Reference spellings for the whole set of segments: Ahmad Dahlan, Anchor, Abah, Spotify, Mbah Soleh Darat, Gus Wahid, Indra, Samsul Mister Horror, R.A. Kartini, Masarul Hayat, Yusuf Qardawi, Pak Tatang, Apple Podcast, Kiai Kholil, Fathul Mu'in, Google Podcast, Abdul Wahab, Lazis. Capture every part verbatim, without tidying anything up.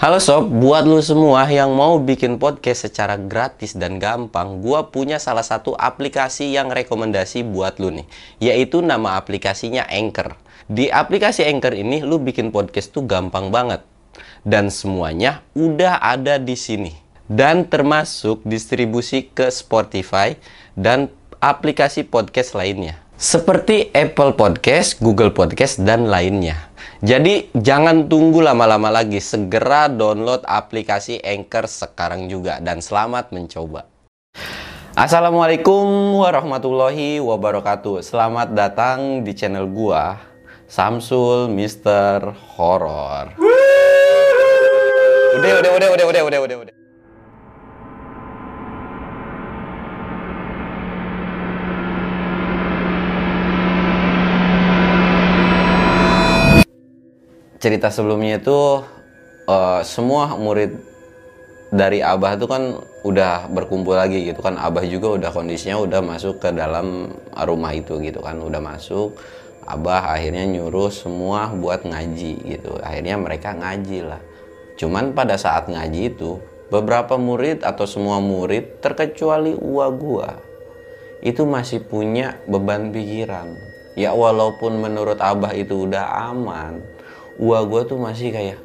Halo sob, buat lu semua yang mau bikin podcast secara gratis dan gampang, gua punya salah satu aplikasi yang rekomendasi buat lu nih, yaitu nama aplikasinya Anchor. Di aplikasi Anchor ini lu bikin podcast tuh gampang banget. Dan semuanya udah ada di sini. Dan termasuk distribusi ke Spotify dan aplikasi podcast lainnya. Seperti Apple Podcast, Google Podcast, dan lainnya. Jadi jangan tunggu lama-lama lagi. Segera download aplikasi Anchor sekarang juga. Dan selamat mencoba. Assalamualaikum warahmatullahi wabarakatuh. Selamat datang di channel gua, Samsul Mister Horror. Udah, udah, udah, udah, udah, udah, udah. Cerita sebelumnya itu uh, semua murid dari Abah itu kan udah berkumpul lagi gitu kan. Abah juga udah kondisinya udah masuk ke dalam rumah itu gitu kan, udah masuk. Abah akhirnya nyuruh semua buat ngaji gitu. Akhirnya mereka ngaji lah. Cuman pada saat ngaji itu beberapa murid atau semua murid terkecuali uwa gua itu masih punya beban pikiran. Ya walaupun menurut Abah itu udah aman, Uwa gue tuh masih kayak,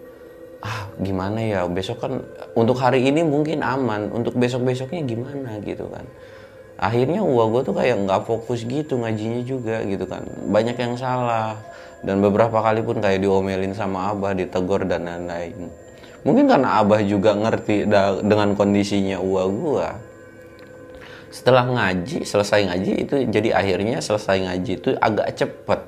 ah gimana ya, besok kan, untuk hari ini mungkin aman, untuk besok-besoknya gimana gitu kan. Akhirnya uwa gue tuh kayak gak fokus gitu ngajinya juga gitu kan. Banyak yang salah, dan beberapa kali pun kayak diomelin sama Abah, ditegur dan lain-lain. Mungkin karena Abah juga ngerti da- dengan kondisinya uwa gue. Setelah ngaji, selesai ngaji itu, jadi akhirnya selesai ngaji itu agak cepet.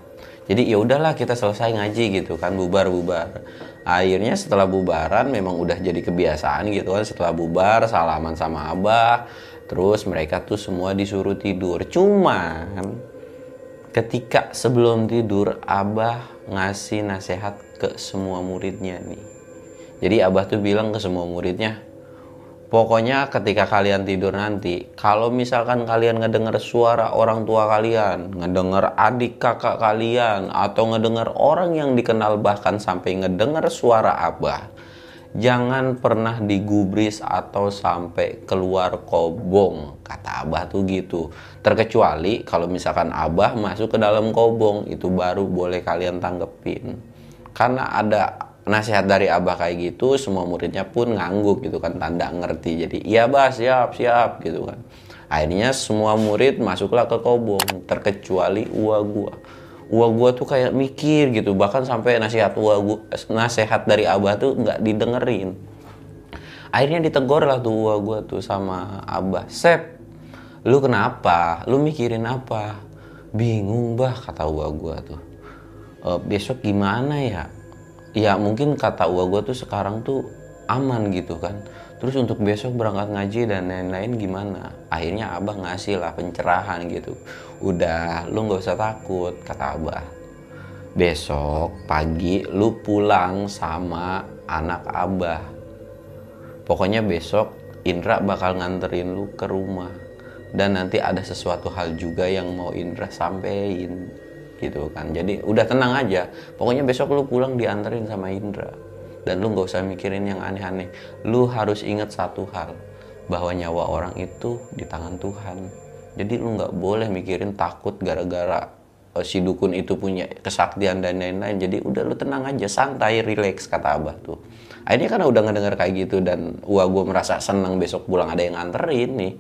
Jadi ya udahlah kita selesai ngaji gitu kan, bubar-bubar. Akhirnya setelah bubaran memang udah jadi kebiasaan gitu kan, setelah bubar salaman sama Abah, terus mereka tuh semua disuruh tidur. Cuman ketika sebelum tidur Abah ngasih nasihat ke semua muridnya nih. Jadi Abah tuh bilang ke semua muridnya, pokoknya ketika kalian tidur nanti, kalau misalkan kalian ngedenger suara orang tua kalian, ngedenger adik kakak kalian, atau ngedenger orang yang dikenal bahkan sampai ngedenger suara Abah, jangan pernah digubris atau sampai keluar kobong, kata Abah tuh gitu. Terkecuali kalau misalkan Abah masuk ke dalam kobong, itu baru boleh kalian tanggepin. Karena ada nasihat dari Abah kayak gitu, semua muridnya pun ngangguk gitu kan, tanda ngerti. Jadi iya Bah, siap siap gitu kan. Akhirnya semua murid masuklah ke kobong, terkecuali uwa gua. Uwa gua tuh kayak mikir gitu, bahkan sampai nasihat uwa gua, nasihat dari Abah tuh nggak didengerin. Akhirnya ditegur lah tuh uwa gua tuh sama Abah. Sep, lu kenapa? Lu mikirin apa? Bingung Bah, kata uwa gua tuh. E, besok gimana ya? Ya mungkin kata uwa gue tuh sekarang tuh aman gitu kan. Terus untuk besok berangkat ngaji dan lain-lain gimana? Akhirnya Abah ngasih lah pencerahan gitu. Udah lu gak usah takut, kata Abah. Besok pagi lu pulang sama anak Abah. Pokoknya besok Indra bakal nganterin lu ke rumah. Dan nanti ada sesuatu hal juga yang mau Indra sampein gitu kan. Jadi udah tenang aja, pokoknya besok lu pulang dianterin sama Indra, dan lu gak usah mikirin yang aneh-aneh. Lu harus ingat satu hal, bahwa nyawa orang itu di tangan Tuhan. Jadi lu gak boleh mikirin takut gara-gara uh, si dukun itu punya kesaktian dan lain-lain. Jadi udah lu tenang aja, santai, relax, kata Abah tuh. Akhirnya karena udah ngedengar kayak gitu, dan wah gue merasa seneng besok pulang ada yang nganterin nih.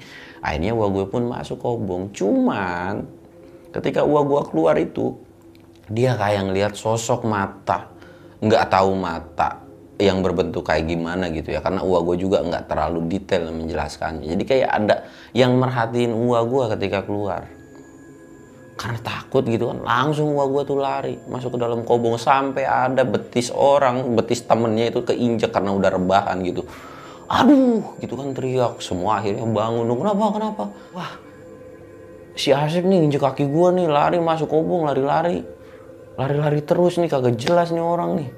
Akhirnya wah gue pun masuk kobong. Cuman ketika uwa gua keluar itu, dia kayak ngelihat sosok mata, nggak tahu mata yang berbentuk kayak gimana gitu ya. Karena uwa gua juga nggak terlalu detail menjelaskannya. Jadi kayak ada yang merhatiin uwa gua ketika keluar. Karena takut gitu kan, langsung uwa gua tuh lari masuk ke dalam kobong, sampai ada betis orang, betis temennya itu keinjek karena udah rebahan gitu. Aduh, gitu kan teriak. Semua akhirnya bangun. Kenapa? Kenapa? Wah, si Asep nih injek kaki gue nih, lari masuk kobong, lari-lari. Lari-lari terus nih, kagak jelas nih orang nih.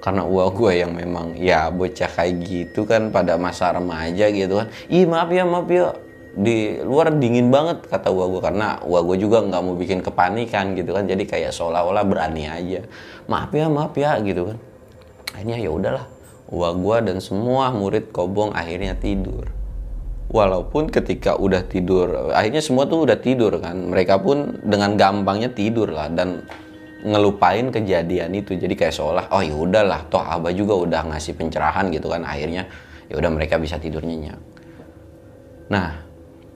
Karena uwa gue yang memang ya bocah kayak gitu kan, pada masa remaja gitu kan. Ih maaf ya, maaf ya. Di luar dingin banget, kata uwa gue. Karena uwa gue juga gak mau bikin kepanikan gitu kan. Jadi kayak seolah-olah berani aja. Maaf ya, maaf ya gitu kan. Akhirnya ya udahlah, Wah, gua dan semua murid kobong akhirnya tidur. Walaupun ketika udah tidur, akhirnya semua tuh udah tidur kan. Mereka pun dengan gampangnya tidur lah dan ngelupain kejadian itu. Jadi kayak seolah, oh ya udahlah, toh Abah juga udah ngasih pencerahan gitu kan. Akhirnya ya udah mereka bisa tidur nyenyak. Nah,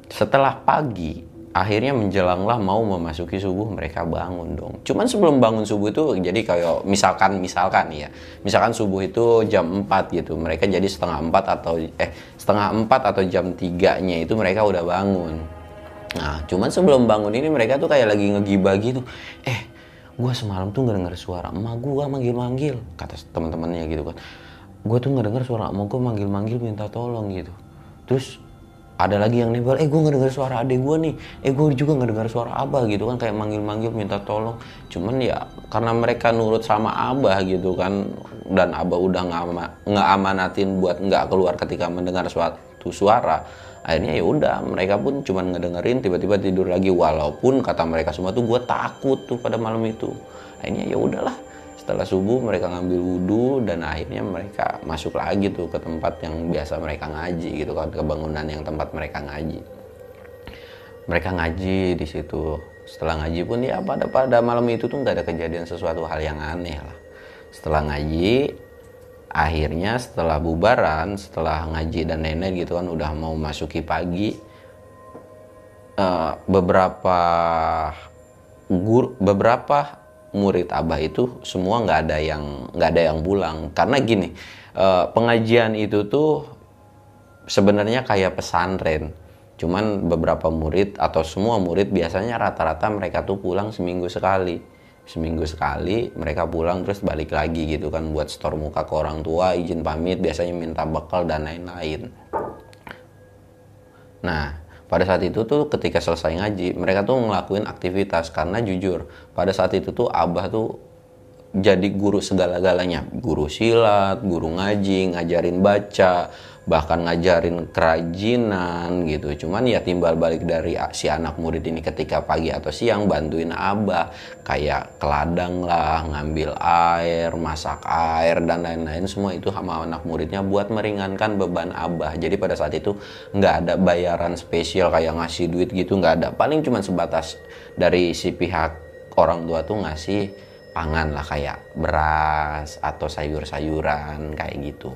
setelah pagi, akhirnya menjelanglah mau memasuki subuh, mereka bangun dong. Cuman sebelum bangun subuh itu, jadi kayak misalkan misalkan ya, misalkan subuh itu jam empat gitu, mereka jadi setengah empat atau eh setengah empat atau jam tiga-nya itu mereka udah bangun. Nah, cuman sebelum bangun ini mereka tuh kayak lagi ngegibah gitu. Eh, gua semalam tuh nggak denger suara emak gua manggil-manggil, kata teman-temannya gitu kan. Gua tuh nggak denger suara emak gua manggil-manggil minta tolong gitu. Terus ada lagi yang nebel, eh gue gak dengar suara adek gue nih, eh gue juga gak dengar suara Abah gitu kan, kayak manggil-manggil minta tolong. Cuman ya karena mereka nurut sama Abah gitu kan, dan Abah udah ngeamanatin buat gak keluar ketika mendengar suatu suara, akhirnya ya udah mereka pun cuman ngedengerin, tiba-tiba tidur lagi. Walaupun kata mereka semua tuh gue takut tuh pada malam itu. Akhirnya ya udahlah, setelah subuh mereka ngambil wudhu dan akhirnya mereka masuk lagi tuh ke tempat yang biasa mereka ngaji gitu kan, ke bangunan yang tempat mereka ngaji. Mereka ngaji di situ. Setelah ngaji pun ya pada pada malam itu tuh nggak ada kejadian sesuatu hal yang aneh lah. Setelah ngaji, akhirnya setelah bubaran, setelah ngaji dan nenek gitu kan udah mau masuki pagi, uh, beberapa guru, beberapa murid Abah itu semua nggak ada yang nggak ada yang pulang. Karena gini, pengajian itu tuh sebenarnya kayak pesantren, cuman beberapa murid atau semua murid biasanya rata-rata mereka tuh pulang seminggu sekali seminggu sekali mereka pulang terus balik lagi gitu kan, buat setor muka ke orang tua, izin pamit, biasanya minta bekal dan lain-lain. Nah, pada saat itu tuh ketika selesai ngaji, mereka tuh ngelakuin aktivitas. Karena jujur, pada saat itu tuh Abah tuh jadi guru segala-galanya. Guru silat, guru ngaji, ngajarin baca, bahkan ngajarin kerajinan gitu. Cuman ya timbal balik dari si anak murid ini ketika pagi atau siang bantuin Abah. Kayak ke ladang lah, ngambil air, masak air, dan lain-lain. Semua itu sama anak muridnya buat meringankan beban Abah. Jadi pada saat itu nggak ada bayaran spesial kayak ngasih duit gitu, nggak ada. Paling cuman sebatas dari si pihak orang tua tuh ngasih pangan lah, kayak beras atau sayur-sayuran kayak gitu.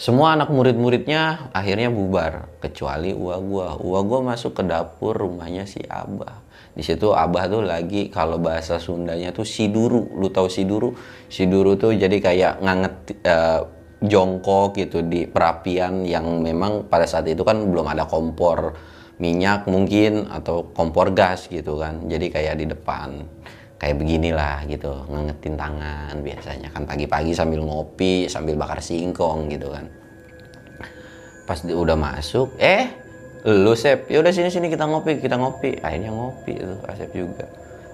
Semua anak murid-muridnya akhirnya bubar kecuali Uwa gua. Uwa gua masuk ke dapur rumahnya si Abah. Di situ Abah tuh lagi, kalau bahasa Sundanya tuh siduru. Lu tahu siduru? Siduru tuh jadi kayak nganget uh, jongkok gitu di perapian yang memang pada saat itu kan belum ada kompor minyak mungkin atau kompor gas gitu kan. Jadi kayak di depan kayak beginilah gitu, ngengetin tangan biasanya kan pagi-pagi sambil ngopi, sambil bakar singkong gitu kan. Pas di, udah masuk, eh lu Sep, yaudah sini-sini kita ngopi, kita ngopi. Akhirnya ngopi tuh Asep juga.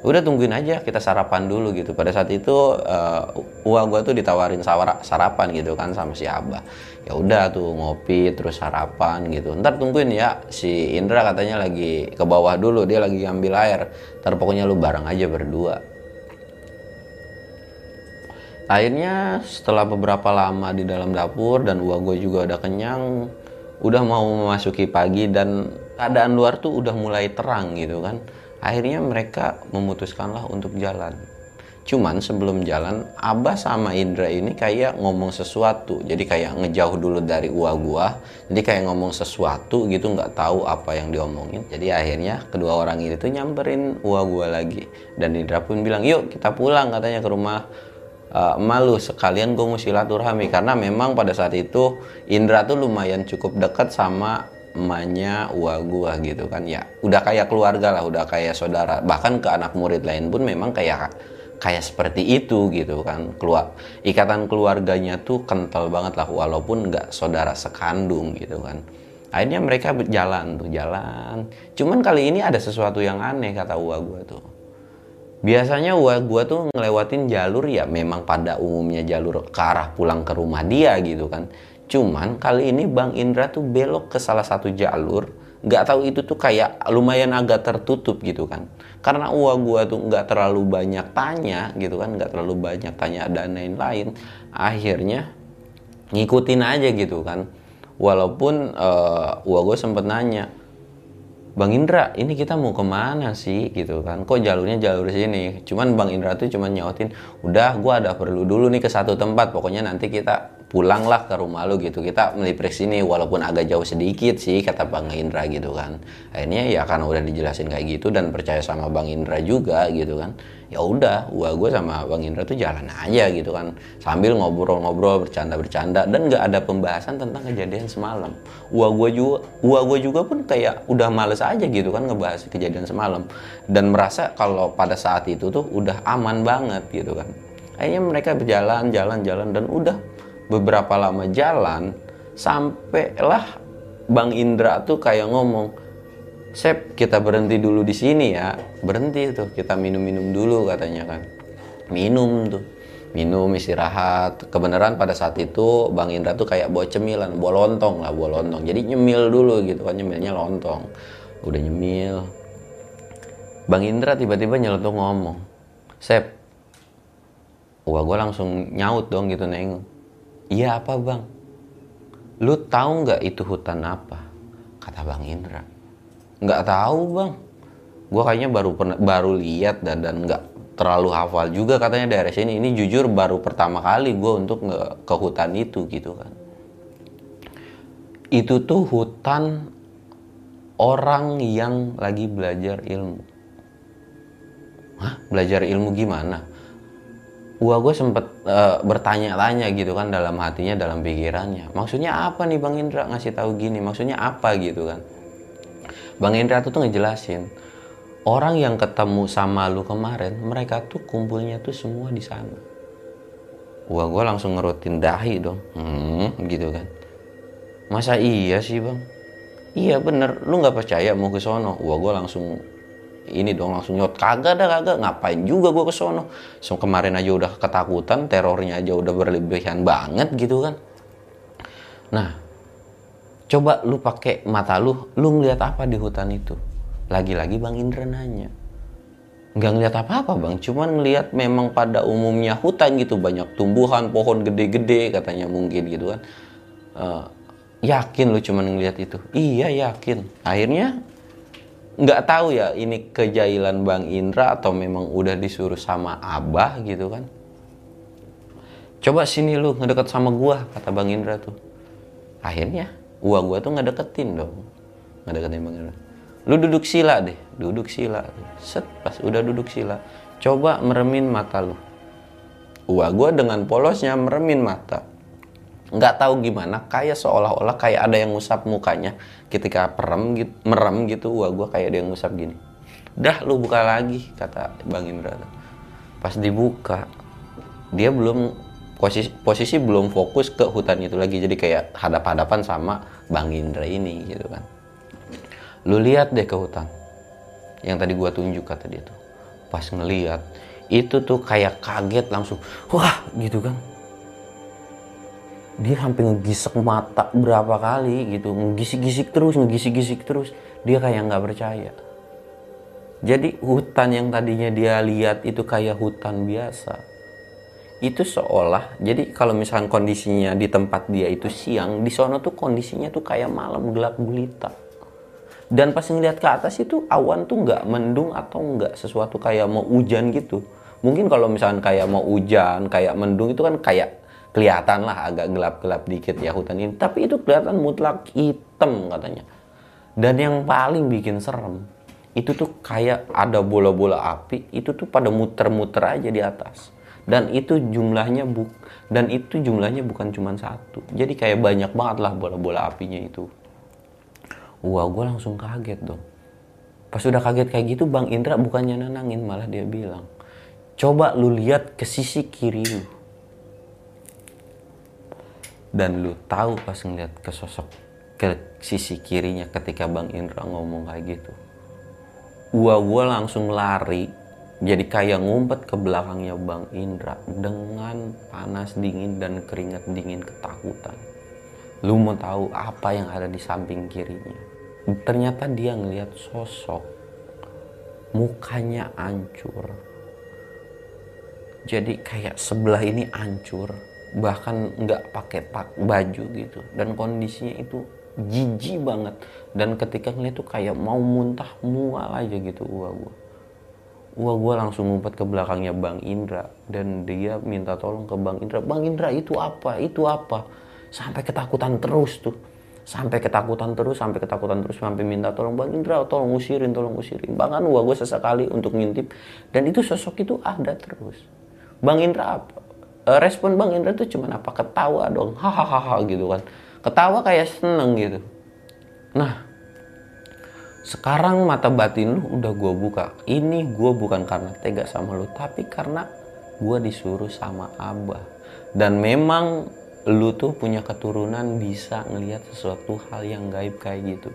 Udah tungguin aja, kita sarapan dulu gitu. Pada saat itu uh, uang gua tuh ditawarin sawara, sarapan gitu kan sama si Abah. Ya udah tuh ngopi terus sarapan gitu. Ntar tungguin ya, si Indra katanya lagi ke bawah dulu, dia lagi ngambil air. Ntar pokoknya lu bareng aja berdua. Akhirnya setelah beberapa lama di dalam dapur dan uang gua juga udah kenyang, udah mau memasuki pagi dan keadaan luar tuh udah mulai terang gitu kan. Akhirnya mereka memutuskanlah untuk jalan. Cuman sebelum jalan, Abah sama Indra ini kayak ngomong sesuatu. Jadi kayak ngejauh dulu dari uwa gua. Jadi kayak ngomong sesuatu gitu, nggak tahu apa yang diomongin. Jadi akhirnya kedua orang ini tuh nyamperin uwa gua lagi. Dan Indra pun bilang, yuk kita pulang katanya ke rumah uh, malu. Sekalian gue mau silaturahmi. Karena memang pada saat itu Indra tuh lumayan cukup dekat sama emaknya uwa gua gitu kan, ya udah kayak keluarga lah, udah kayak saudara. Bahkan ke anak murid lain pun memang kayak kayak seperti itu gitu kan. Keluar ikatan keluarganya tuh kental banget lah, walaupun nggak saudara sekandung gitu kan. Akhirnya mereka jalan tuh jalan. Cuman kali ini ada sesuatu yang aneh kata uwa gua tuh. Biasanya uwa gua tuh ngelewatin jalur ya memang pada umumnya jalur ke arah pulang ke rumah dia gitu kan. Cuman kali ini Bang Indra tuh belok ke salah satu jalur nggak tahu itu tuh kayak lumayan agak tertutup gitu kan, karena uang gua tuh nggak terlalu banyak tanya gitu kan, nggak terlalu banyak tanya dan lain-lain, akhirnya ngikutin aja gitu kan. Walaupun uh, uang gua sempet nanya, Bang Indra, ini kita mau kemana sih gitu kan? Kok jalurnya jalur sini? Cuman Bang Indra tuh cuman nyautin, udah gue ada perlu dulu nih ke satu tempat, pokoknya nanti kita pulanglah ke rumah lu gitu. Kita melipir sini walaupun agak jauh sedikit sih, kata Bang Indra gitu kan. Akhirnya ya karena udah dijelasin kayak gitu dan percaya sama Bang Indra juga gitu kan. Ya udah, gua gue sama Bang Indra tuh jalan aja gitu kan. Sambil ngobrol-ngobrol, bercanda-bercanda dan nggak ada pembahasan tentang kejadian semalam. Gua gue juga, gua gue juga pun kayak udah males aja gitu kan ngebahas kejadian semalam dan merasa kalau pada saat itu tuh udah aman banget gitu kan. Akhirnya mereka berjalan, jalan-jalan dan udah beberapa lama jalan, sampailah Bang Indra tuh kayak ngomong, "Sep, kita berhenti dulu di sini ya." Berhenti tuh, kita minum-minum dulu katanya kan. Minum tuh. Minum, istirahat. Kebenaran pada saat itu Bang Indra tuh kayak bawa cemilan, bawa lontong lah, bawa lontong. Jadi nyemil dulu gitu kan, nyemilnya lontong. Udah nyemil. Bang Indra tiba-tiba nyeletuk ngomong, "Sep." Wah, gue langsung nyaut dong gitu nengok. "Iya apa Bang?" "Lu tahu nggak itu hutan apa?" kata Bang Indra. "Nggak tahu Bang, gue kayaknya baru pernah, baru lihat dan dan nggak terlalu hafal juga katanya daerah sini. Ini jujur baru pertama kali gue untuk nge- ke hutan itu gitu kan." "Itu tuh hutan orang yang lagi belajar ilmu." "Hah? Belajar ilmu gimana?" Wah, gue sempet uh, bertanya-tanya gitu kan dalam hatinya, dalam pikirannya. Maksudnya apa nih Bang Indra ngasih tahu gini? Maksudnya apa gitu kan? Bang Indra tuh, tuh ngejelasin, orang yang ketemu sama lu kemarin, mereka tuh kumpulnya tuh semua di sana. Wah, gue langsung ngerutin dahi dong, hmm, gitu kan. "Masa iya sih Bang?" "Iya bener, lu nggak percaya mau ke sono?" Wah, gue langsung ini dong, langsung nyot, kagak dah kagak, ngapain juga gue kesono, so, kemarin aja udah ketakutan, terornya aja udah berlebihan banget gitu kan. Nah, coba lu pakai mata lu, lu ngeliat apa di hutan itu? Lagi-lagi Bang Indra nanya. Nggak ngeliat apa-apa Bang, cuman ngeliat memang pada umumnya hutan gitu, banyak tumbuhan, pohon gede-gede katanya mungkin gitu kan. Uh, yakin lu cuman ngeliat itu? Iya yakin. Akhirnya nggak tahu ya ini kejahilan Bang Indra atau memang udah disuruh sama Abah gitu kan. "Coba sini lu ngedeket sama gua," kata Bang Indra tuh. Akhirnya gua gua tuh ngedeketin dong, ngedeketin Bang Indra. "Lu duduk sila deh, duduk sila." Set, pas udah duduk sila, "Coba meremin mata lu." Gua gua dengan polosnya meremin mata. Nggak tahu gimana, kayak seolah-olah kayak ada yang ngusap mukanya ketika perem gitu, merem gitu. Wah, gue kayak ada yang ngusap gini. "Dah, lu buka lagi," kata Bang Indra. Pas dibuka, dia belum posisi, posisi belum fokus ke hutan itu lagi, jadi kayak hadap-hadapan sama Bang Indra ini gitu kan. "Lu lihat deh ke hutan yang tadi gue tunjuk," kata dia tuh. Pas ngelihat itu tuh kayak kaget langsung, wah gitu kan. Dia sampai ngegisek mata berapa kali gitu, ngegisik-gisik terus, ngegisik-gisik terus. Dia kayak nggak percaya. Jadi hutan yang tadinya dia lihat itu kayak hutan biasa. Itu seolah, jadi kalau misalkan kondisinya di tempat dia itu siang, di sono tuh kondisinya tuh kayak malam gelap gulita. Dan pas ngelihat ke atas itu awan tuh nggak mendung atau nggak sesuatu kayak mau hujan gitu. Mungkin kalau misalkan kayak mau hujan, kayak mendung itu kan kayak kelihatan lah agak gelap-gelap dikit ya hutan ini. Tapi itu kelihatan mutlak hitam katanya. Dan yang paling bikin serem, itu tuh kayak ada bola-bola api. Itu tuh pada muter-muter aja di atas. Dan itu jumlahnya bu, dan itu jumlahnya bukan cuma satu. Jadi kayak banyak banget lah bola-bola apinya itu. Wah, gue langsung kaget dong. Pas udah kaget kayak gitu, Bang Indra bukannya nenangin, malah dia bilang, "Coba lu lihat ke sisi kiri lu." Dan lu tahu pas ngeliat ke sosok ke sisi kirinya ketika Bang Indra ngomong kayak gitu, Gua gua langsung lari, jadi kayak ngumpet ke belakangnya Bang Indra dengan panas dingin dan keringat dingin ketakutan. Lu mau tahu apa yang ada di samping kirinya? ternyata dia ngelihat sosok, mukanya hancur, jadi kayak sebelah ini hancur, bahkan nggak pakai pak baju gitu, dan kondisinya itu jijik banget. Dan ketika ngeliat tuh kayak mau muntah mual aja gitu. Wah gue Wah gue langsung ngumpet ke belakangnya Bang Indra. Dan dia minta tolong ke Bang Indra, Bang Indra itu apa? Itu apa? Sampai ketakutan terus tuh. Sampai ketakutan terus, sampai ketakutan terus. Sampai minta tolong, Bang Indra tolong usirin, tolong usirin. Bahkan wah gue sesekali untuk ngintip. Dan itu sosok itu ada terus. Bang Indra apa? Respon Bang Indra tuh cuman apa? Ketawa dong. Hahaha gitu kan. Ketawa kayak seneng gitu. Nah, sekarang mata batin lu udah gue buka. Ini gue bukan karena tega sama lu, tapi karena gue disuruh sama Abah. Dan memang lu tuh punya keturunan bisa ngelihat sesuatu hal yang gaib kayak gitu.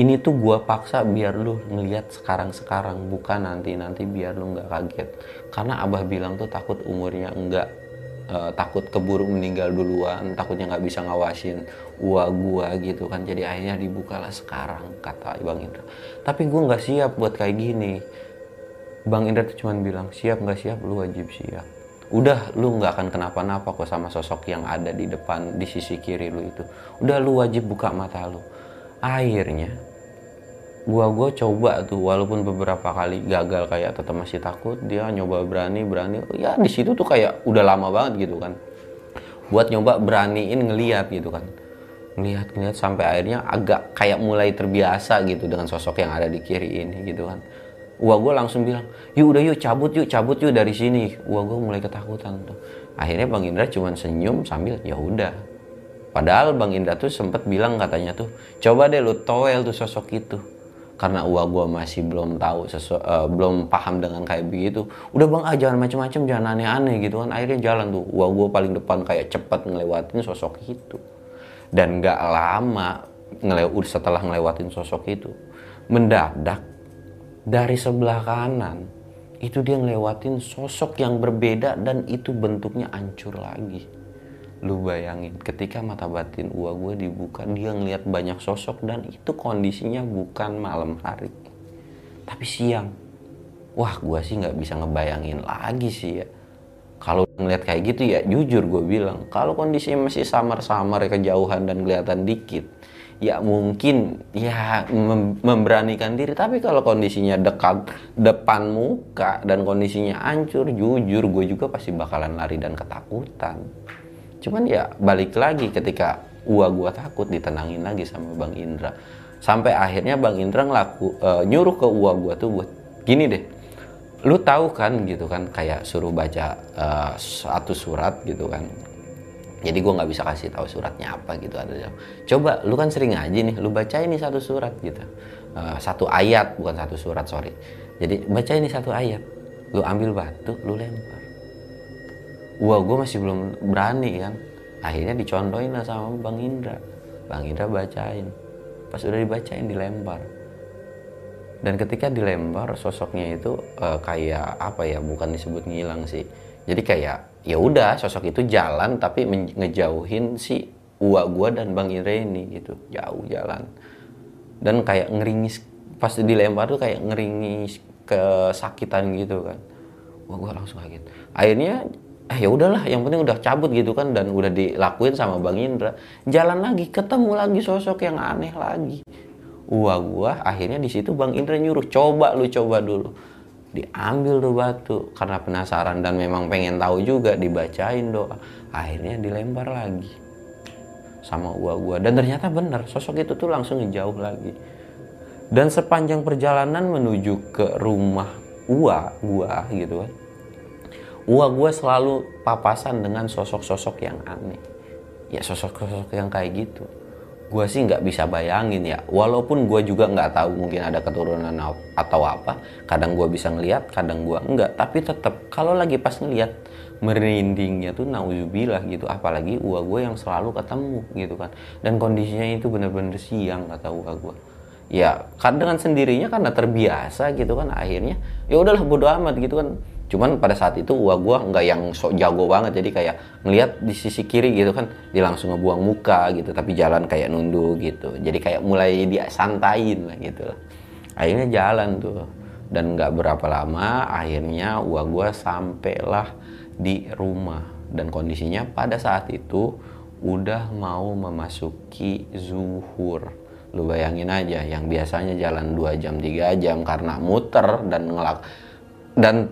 Ini tuh gue paksa biar lu ngelihat sekarang-sekarang, bukan nanti-nanti biar lu gak kaget. Karena Abah bilang tuh takut umurnya enggak. Uh, takut keburu meninggal duluan, takutnya nggak bisa ngawasin uang gua gitu kan. Jadi akhirnya dibukalah sekarang, kata Bang Indra. Tapi gua nggak siap buat kayak gini. Bang Indra tuh cuman bilang, siap nggak siap lu wajib siap. Udah, lu nggak akan kenapa-napa kok sama sosok yang ada di depan di sisi kiri lu itu. Udah, lu wajib buka mata lu. Akhirnya gua gua coba tuh, walaupun beberapa kali gagal kayak tetap masih takut. Dia nyoba berani berani, ya di situ tuh kayak udah lama banget gitu kan buat nyoba beraniin ngelihat gitu kan, ngelihat ngelihat sampai akhirnya agak kayak mulai terbiasa gitu dengan sosok yang ada di kiri ini gitu kan. Gua gua langsung bilang, yuk udah yuk cabut yuk cabut yuk dari sini. Gua gua mulai ketakutan tuh. Akhirnya Bang Indra cuman senyum sambil ya udah. Padahal Bang Indra tuh sempet bilang katanya tuh, coba deh lu toel tuh sosok itu. Karena uang gue masih belum tahu, sesu- uh, belum paham dengan kayak begitu. Udah bang, ah jangan macem-macem, jangan aneh-aneh gitu kan. Akhirnya jalan tuh, uang gue paling depan kayak cepat ngelewatin sosok itu. Dan gak lama ngelew- setelah ngelewatin sosok itu, mendadak dari sebelah kanan, itu dia ngelewatin sosok yang berbeda dan itu bentuknya hancur lagi. Lu bayangin, ketika mata batin gua gua dibuka, dia ngelihat banyak sosok dan itu kondisinya bukan malam hari, tapi siang. Wah, gua sih nggak bisa ngebayangin lagi sih ya. Kalau ngelihat kayak gitu ya, jujur gua bilang, kalau kondisinya masih samar-samar kejauhan dan kelihatan dikit, ya mungkin ya mem- memberanikan diri. Tapi kalau kondisinya dekat depan muka dan kondisinya hancur, jujur gua juga pasti bakalan lari dan ketakutan. Cuman ya balik lagi, ketika uang gua takut ditenangin lagi sama Bang Indra. Sampai akhirnya Bang Indra ngelaku, e, nyuruh ke uang gua tuh buat gini deh. Lu tahu kan gitu kan, kayak suruh baca e, satu surat gitu kan. Jadi gua nggak bisa kasih tahu suratnya apa gitu ada. Coba lu kan sering ngaji nih, lu bacain nih satu surat gitu. E, satu ayat, bukan satu surat, sorry. Jadi bacain nih satu ayat. Lu ambil batu, lu lempar. Wah, gue masih belum berani kan. Akhirnya dicontohin lah sama Bang Indra. Bang Indra bacain. Pas udah dibacain, dilempar. Dan ketika dilempar, sosoknya itu uh, kayak apa ya, bukan disebut ngilang sih. Jadi kayak ya udah, sosok itu jalan tapi men- ngejauhin si uwa gue dan Bang Indra ini gitu, jauh jalan. Dan kayak ngeringis pas dilempar tuh, kayak ngeringis kesakitan gitu kan. Wah, gue langsung kaget. Akhirnya eh ya udahlah, yang penting udah cabut gitu kan, dan udah dilakuin sama Bang Indra. Jalan lagi, ketemu lagi sosok yang aneh lagi. Wah, gua akhirnya di situ Bang Indra nyuruh, coba lu coba dulu. Diambil tuh batu karena penasaran dan memang pengen tahu juga, dibacain doa. Akhirnya dilempar lagi sama gua gua dan ternyata benar, sosok itu tuh langsung ngejauh lagi. Dan sepanjang perjalanan menuju ke rumah gua gua gitu kan, Wah, gue selalu papasan dengan sosok-sosok yang aneh. Ya, sosok-sosok yang kayak gitu. Gue sih nggak bisa bayangin ya. Walaupun gue juga nggak tahu mungkin ada keturunan atau apa. Kadang gue bisa ngelihat, kadang gue enggak. Tapi tetap, kalau lagi pas ngelihat, merindingnya tuh nauzubillah gitu. Apalagi uwa gue yang selalu ketemu gitu kan. Dan kondisinya itu benar-benar siang, kata uwa gue. ya kadang dengan sendirinya karena terbiasa gitu kan, akhirnya ya udahlah bodo amat gitu kan. Cuman pada saat itu wah gua nggak yang sok jago banget, jadi kayak ngelihat di sisi kiri gitu kan dia langsung ngebuang muka gitu, tapi jalan kayak nunduk gitu, jadi kayak mulai dia santain lah gitu lah. Akhirnya jalan tuh, dan nggak berapa lama akhirnya wah gua sampailah di rumah, dan kondisinya pada saat itu udah mau memasuki zuhur. Lu bayangin aja yang biasanya jalan dua jam tiga jam karena muter dan ngelak dan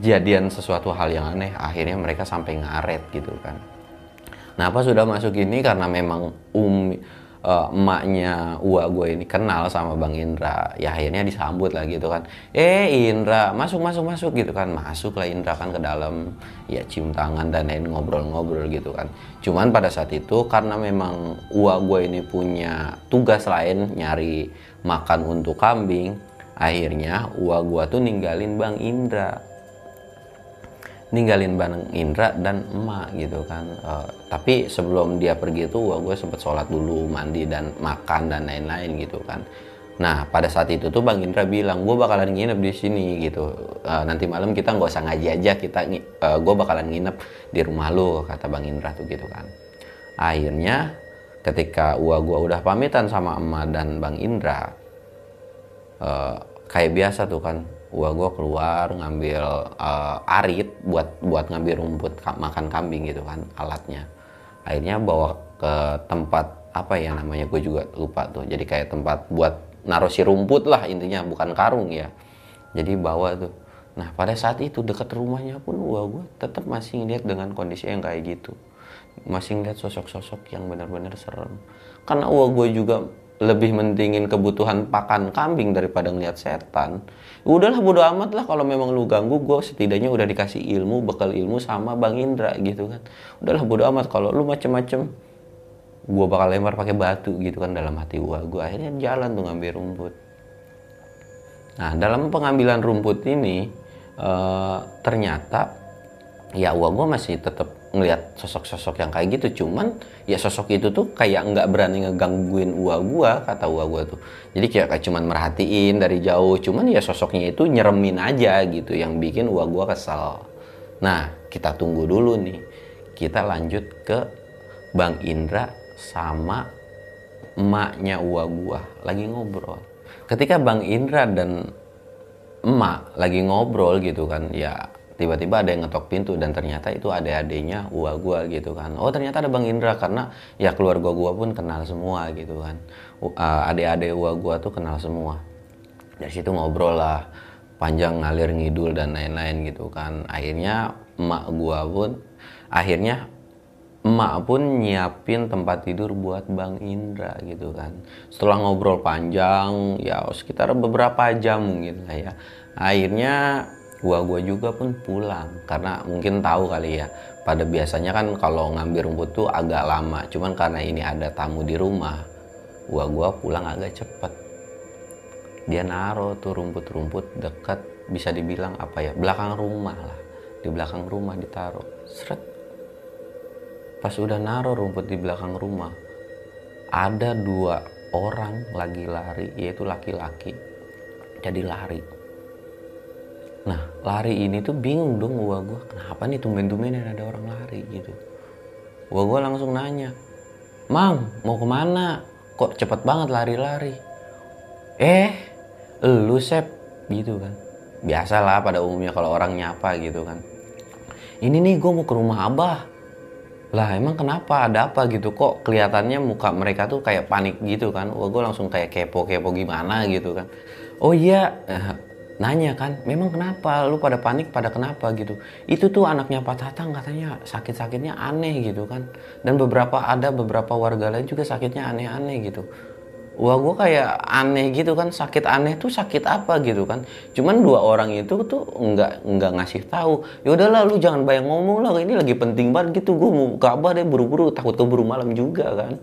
kejadian sesuatu hal yang aneh, akhirnya mereka sampai ngaret gitu kan. Nah pas sudah masuk ini, karena memang um uh, emaknya uak gue ini kenal sama Bang Indra, ya akhirnya disambut lah gitu kan. Eh Indra masuk masuk masuk gitu kan, masuk lah Indra kan ke dalam, ya cium tangan dan lain ngobrol-ngobrol gitu kan. Cuman pada saat itu karena memang uak gue ini punya tugas lain nyari makan untuk kambing, akhirnya uak gue tuh ninggalin Bang Indra. ninggalin Bang Indra dan emak gitu kan. Uh, tapi sebelum dia pergi itu wah gue sempet sholat dulu, mandi dan makan dan lain-lain gitu kan. Nah pada saat itu tuh Bang Indra bilang, gue bakalan nginep di sini gitu. Uh, nanti malam kita nggak usah ngaji aja, kita uh, gue bakalan nginep di rumah lo, kata Bang Indra tuh gitu kan. Akhirnya ketika wah gue udah pamitan sama emak dan Bang Indra, uh, kayak biasa tuh kan. Wah gue keluar ngambil uh, arit buat buat ngambil rumput ka- makan kambing gitu kan, alatnya. Akhirnya bawa ke tempat apa ya namanya, gue juga lupa tuh. Jadi kayak tempat buat naruh si rumput lah intinya, bukan karung ya. Jadi bawa tuh. Nah pada saat itu dekat rumahnya pun wah gue tetap masih ngeliat dengan kondisi yang kayak gitu. Masih ngeliat sosok-sosok yang benar-benar serem. Karena wah gue juga lebih mentingin kebutuhan pakan kambing daripada ngeliat setan. Udahlah bodo amat lah, kalau memang lu ganggu gue setidaknya udah dikasih ilmu, bekal ilmu sama Bang Indra gitu kan. Udahlah bodo amat, kalau lu macem-macem gue bakal lempar pakai batu gitu kan, dalam hati gue. Gue akhirnya jalan tuh ngambil rumput. Nah dalam pengambilan rumput ini uh, ternyata ya wah gue masih tetap ngelihat sosok-sosok yang kayak gitu. Cuman ya sosok itu tuh kayak nggak berani ngegangguin uwa gua, kata uwa gua tuh. Jadi kayak cuman merhatiin dari jauh, cuman ya sosoknya itu nyeremin aja gitu, yang bikin uwa gua kesel. Nah kita tunggu dulu nih, kita lanjut ke Bang Indra sama emaknya uwa gua lagi ngobrol. Ketika Bang Indra dan emak lagi ngobrol gitu kan, ya tiba-tiba ada yang ngetok pintu, dan ternyata itu adik-adiknya uwa gua gitu kan. Oh ternyata ada Bang Indra, karena ya keluarga gua pun kenal semua gitu kan. Uh, adik-adik uwa gua tuh kenal semua. Dari situ ngobrol lah panjang ngalir ngidul dan lain-lain gitu kan. Akhirnya emak gua pun akhirnya emak pun nyiapin tempat tidur buat Bang Indra gitu kan. Setelah ngobrol panjang ya sekitar beberapa jam mungkin lah ya. Akhirnya Gua gua juga pun pulang, karena mungkin tahu kali ya, pada biasanya kan kalau ngambil rumput tuh agak lama. Cuman karena ini ada tamu di rumah, gua gua pulang agak cepet. Dia naruh tuh rumput-rumput dekat, bisa dibilang apa ya, belakang rumah lah. Di belakang rumah ditaruh. Seret. Pas udah naruh rumput di belakang rumah, ada dua orang lagi lari, yaitu laki-laki. Jadi lari. Nah lari ini tuh bingung dong uwa gue, kenapa nih tumben-tumbenin ada orang lari gitu. Uwa gue langsung nanya, "Mang mau kemana? Kok cepet banget lari-lari?" Eh lu Sep gitu kan. Biasalah pada umumnya kalau orang nyapa gitu kan. "Ini nih gue mau ke rumah Abah." "Lah emang kenapa, ada apa gitu?" Kok kelihatannya muka mereka tuh kayak panik gitu kan. Uwa gue langsung kayak kepo-kepo gimana gitu kan. "Oh iya," nanya kan, "memang kenapa lu pada panik, pada kenapa gitu?" "Itu tuh anaknya Pak Tatang katanya sakit-sakitnya aneh gitu kan, dan beberapa ada beberapa warga lain juga sakitnya aneh-aneh gitu." Wah gue kayak aneh gitu kan, sakit aneh tuh sakit apa gitu kan. Cuman dua orang itu tuh nggak nggak ngasih tahu. "Ya udahlah lu jangan banyak ngomong lah, ini lagi penting banget gitu, gue mau ke Abah deh buru-buru, takut keburu malam juga kan."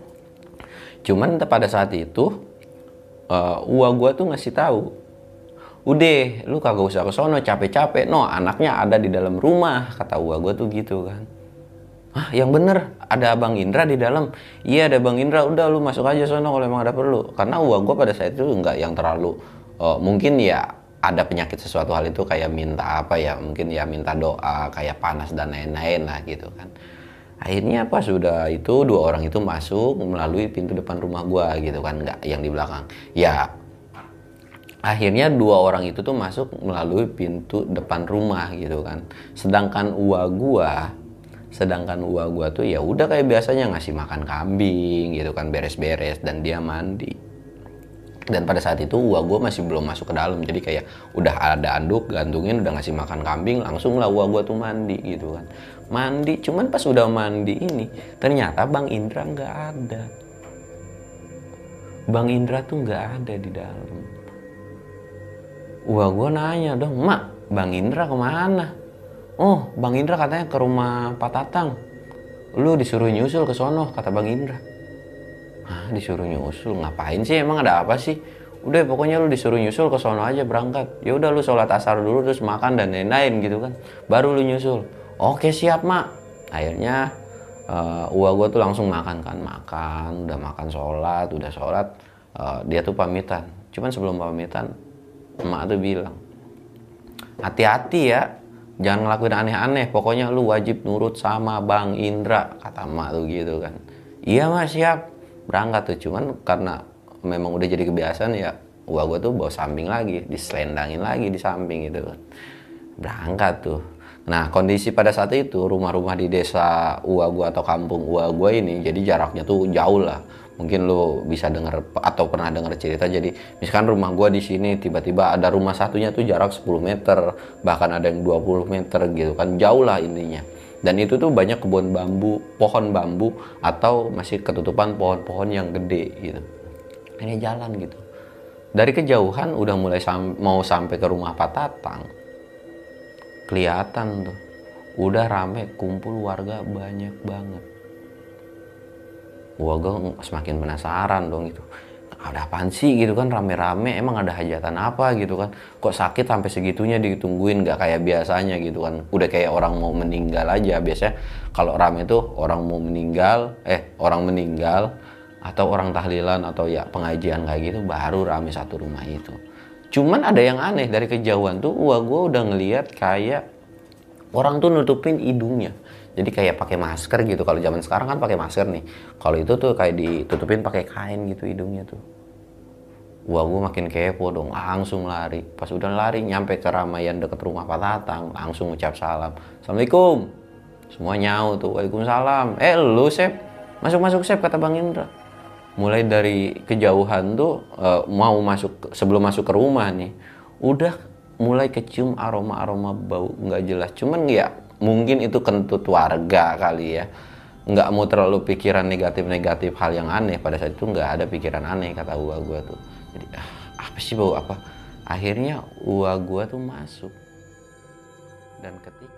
Cuman pada saat itu uh, uwa gue tuh ngasih tahu, "Udah, lu kagak usah ke sono capek-capek. No, anaknya ada di dalam rumah," kata uwa gue tuh gitu kan. Hah, yang bener, ada Bang Indra di dalam. Iya, ada Bang Indra, udah lu masuk aja sono kalau emang ada perlu. Karena uang gue pada saat itu nggak yang terlalu, uh, mungkin ya ada penyakit sesuatu hal itu kayak minta apa ya, mungkin ya minta doa, kayak panas dan lain-lain lah gitu kan. Akhirnya pas sudah itu, dua orang itu masuk melalui pintu depan rumah gue gitu kan, nggak yang di belakang. Ya, akhirnya dua orang itu tuh masuk melalui pintu depan rumah gitu kan. Sedangkan uang gue... sedangkan uwa gua tuh ya udah kayak biasanya ngasih makan kambing gitu kan, beres-beres, dan dia mandi. Dan pada saat itu uwa gua masih belum masuk ke dalam, jadi kayak udah ada anduk gantungin, udah ngasih makan kambing, langsung lah uwa gua tuh mandi gitu kan. Mandi, cuman pas udah mandi ini ternyata Bang Indra nggak ada. Bang Indra tuh nggak ada di dalam. Uwa gua nanya dong, "Mak, Bang Indra kemana?" "Oh, Bang Indra katanya ke rumah Pak Tatang. Lu disuruh nyusul ke sono," kata Bang Indra. "Hah, disuruh nyusul? Ngapain sih? Emang ada apa sih?" "Udah, pokoknya lu disuruh nyusul ke sono aja, berangkat. Ya udah lu sholat asar dulu, terus makan dan lain-lain gitu kan. Baru lu nyusul." "Oke, siap, Mak." Akhirnya uh, uwa gua tuh langsung makan kan, makan, udah makan sholat, udah sholat. Uh, dia tuh pamitan. Cuman sebelum pamitan, emak tuh bilang, "Hati-hati ya. Jangan ngelakuin aneh-aneh, pokoknya lu wajib nurut sama Bang Indra," kata mak tuh gitu kan. "Iya, Mak, siap." Berangkat tuh, cuman karena memang udah jadi kebiasaan ya, uwa gua tuh bawa samping lagi, diselendangin lagi di samping gitu kan. Berangkat tuh. Nah, kondisi pada saat itu rumah-rumah di desa uwa gua atau kampung uwa gua ini, jadi jaraknya tuh jauh lah. Mungkin lu bisa dengar atau pernah dengar cerita, jadi misalkan rumah gua di sini tiba-tiba ada rumah satunya tuh jarak sepuluh meter, bahkan ada yang dua puluh meter gitu kan, jauh lah intinya. Dan itu tuh banyak kebun bambu, pohon bambu atau masih ketutupan pohon-pohon yang gede gitu. Ini jalan gitu. Dari kejauhan udah mulai sam- mau sampai ke rumah Pak Tatang. Kelihatan tuh udah rame, kumpul warga banyak banget. Wah, gue semakin penasaran dong gitu. Ada apaan sih gitu kan, rame-rame, emang ada hajatan apa gitu kan. Kok sakit sampai segitunya ditungguin, gak kayak biasanya gitu kan. Udah kayak orang mau meninggal aja. Biasanya kalau rame tuh orang mau meninggal, eh orang meninggal atau orang tahlilan atau ya pengajian kayak gitu baru rame satu rumah itu. Cuman ada yang aneh, dari kejauhan tuh wah gue udah ngeliat kayak orang tuh nutupin hidungnya. Jadi kayak pakai masker gitu. Kalau zaman sekarang kan pakai masker nih. Kalau itu tuh kayak ditutupin pakai kain gitu hidungnya tuh. Wah, gue makin kepo dong. Langsung lari. Pas udah lari nyampe ke ramaian deket rumah Pak Tatang, langsung ucap salam. "Assalamualaikum." Semua nyau tuh. "Waalaikumsalam." "Eh, lu, Sep. Masuk-masuk, Sep," kata Bang Indra. Mulai dari kejauhan tuh uh, mau masuk, sebelum masuk ke rumah nih, udah mulai kecium aroma-aroma bau nggak jelas. Cuman ya mungkin itu kentut warga kali ya, nggak mau terlalu pikiran negatif-negatif hal yang aneh. Pada saat itu nggak ada pikiran aneh kata uwa gua tuh. Jadi ah, apa sih bau apa? Akhirnya uwa gua tuh masuk, dan ketika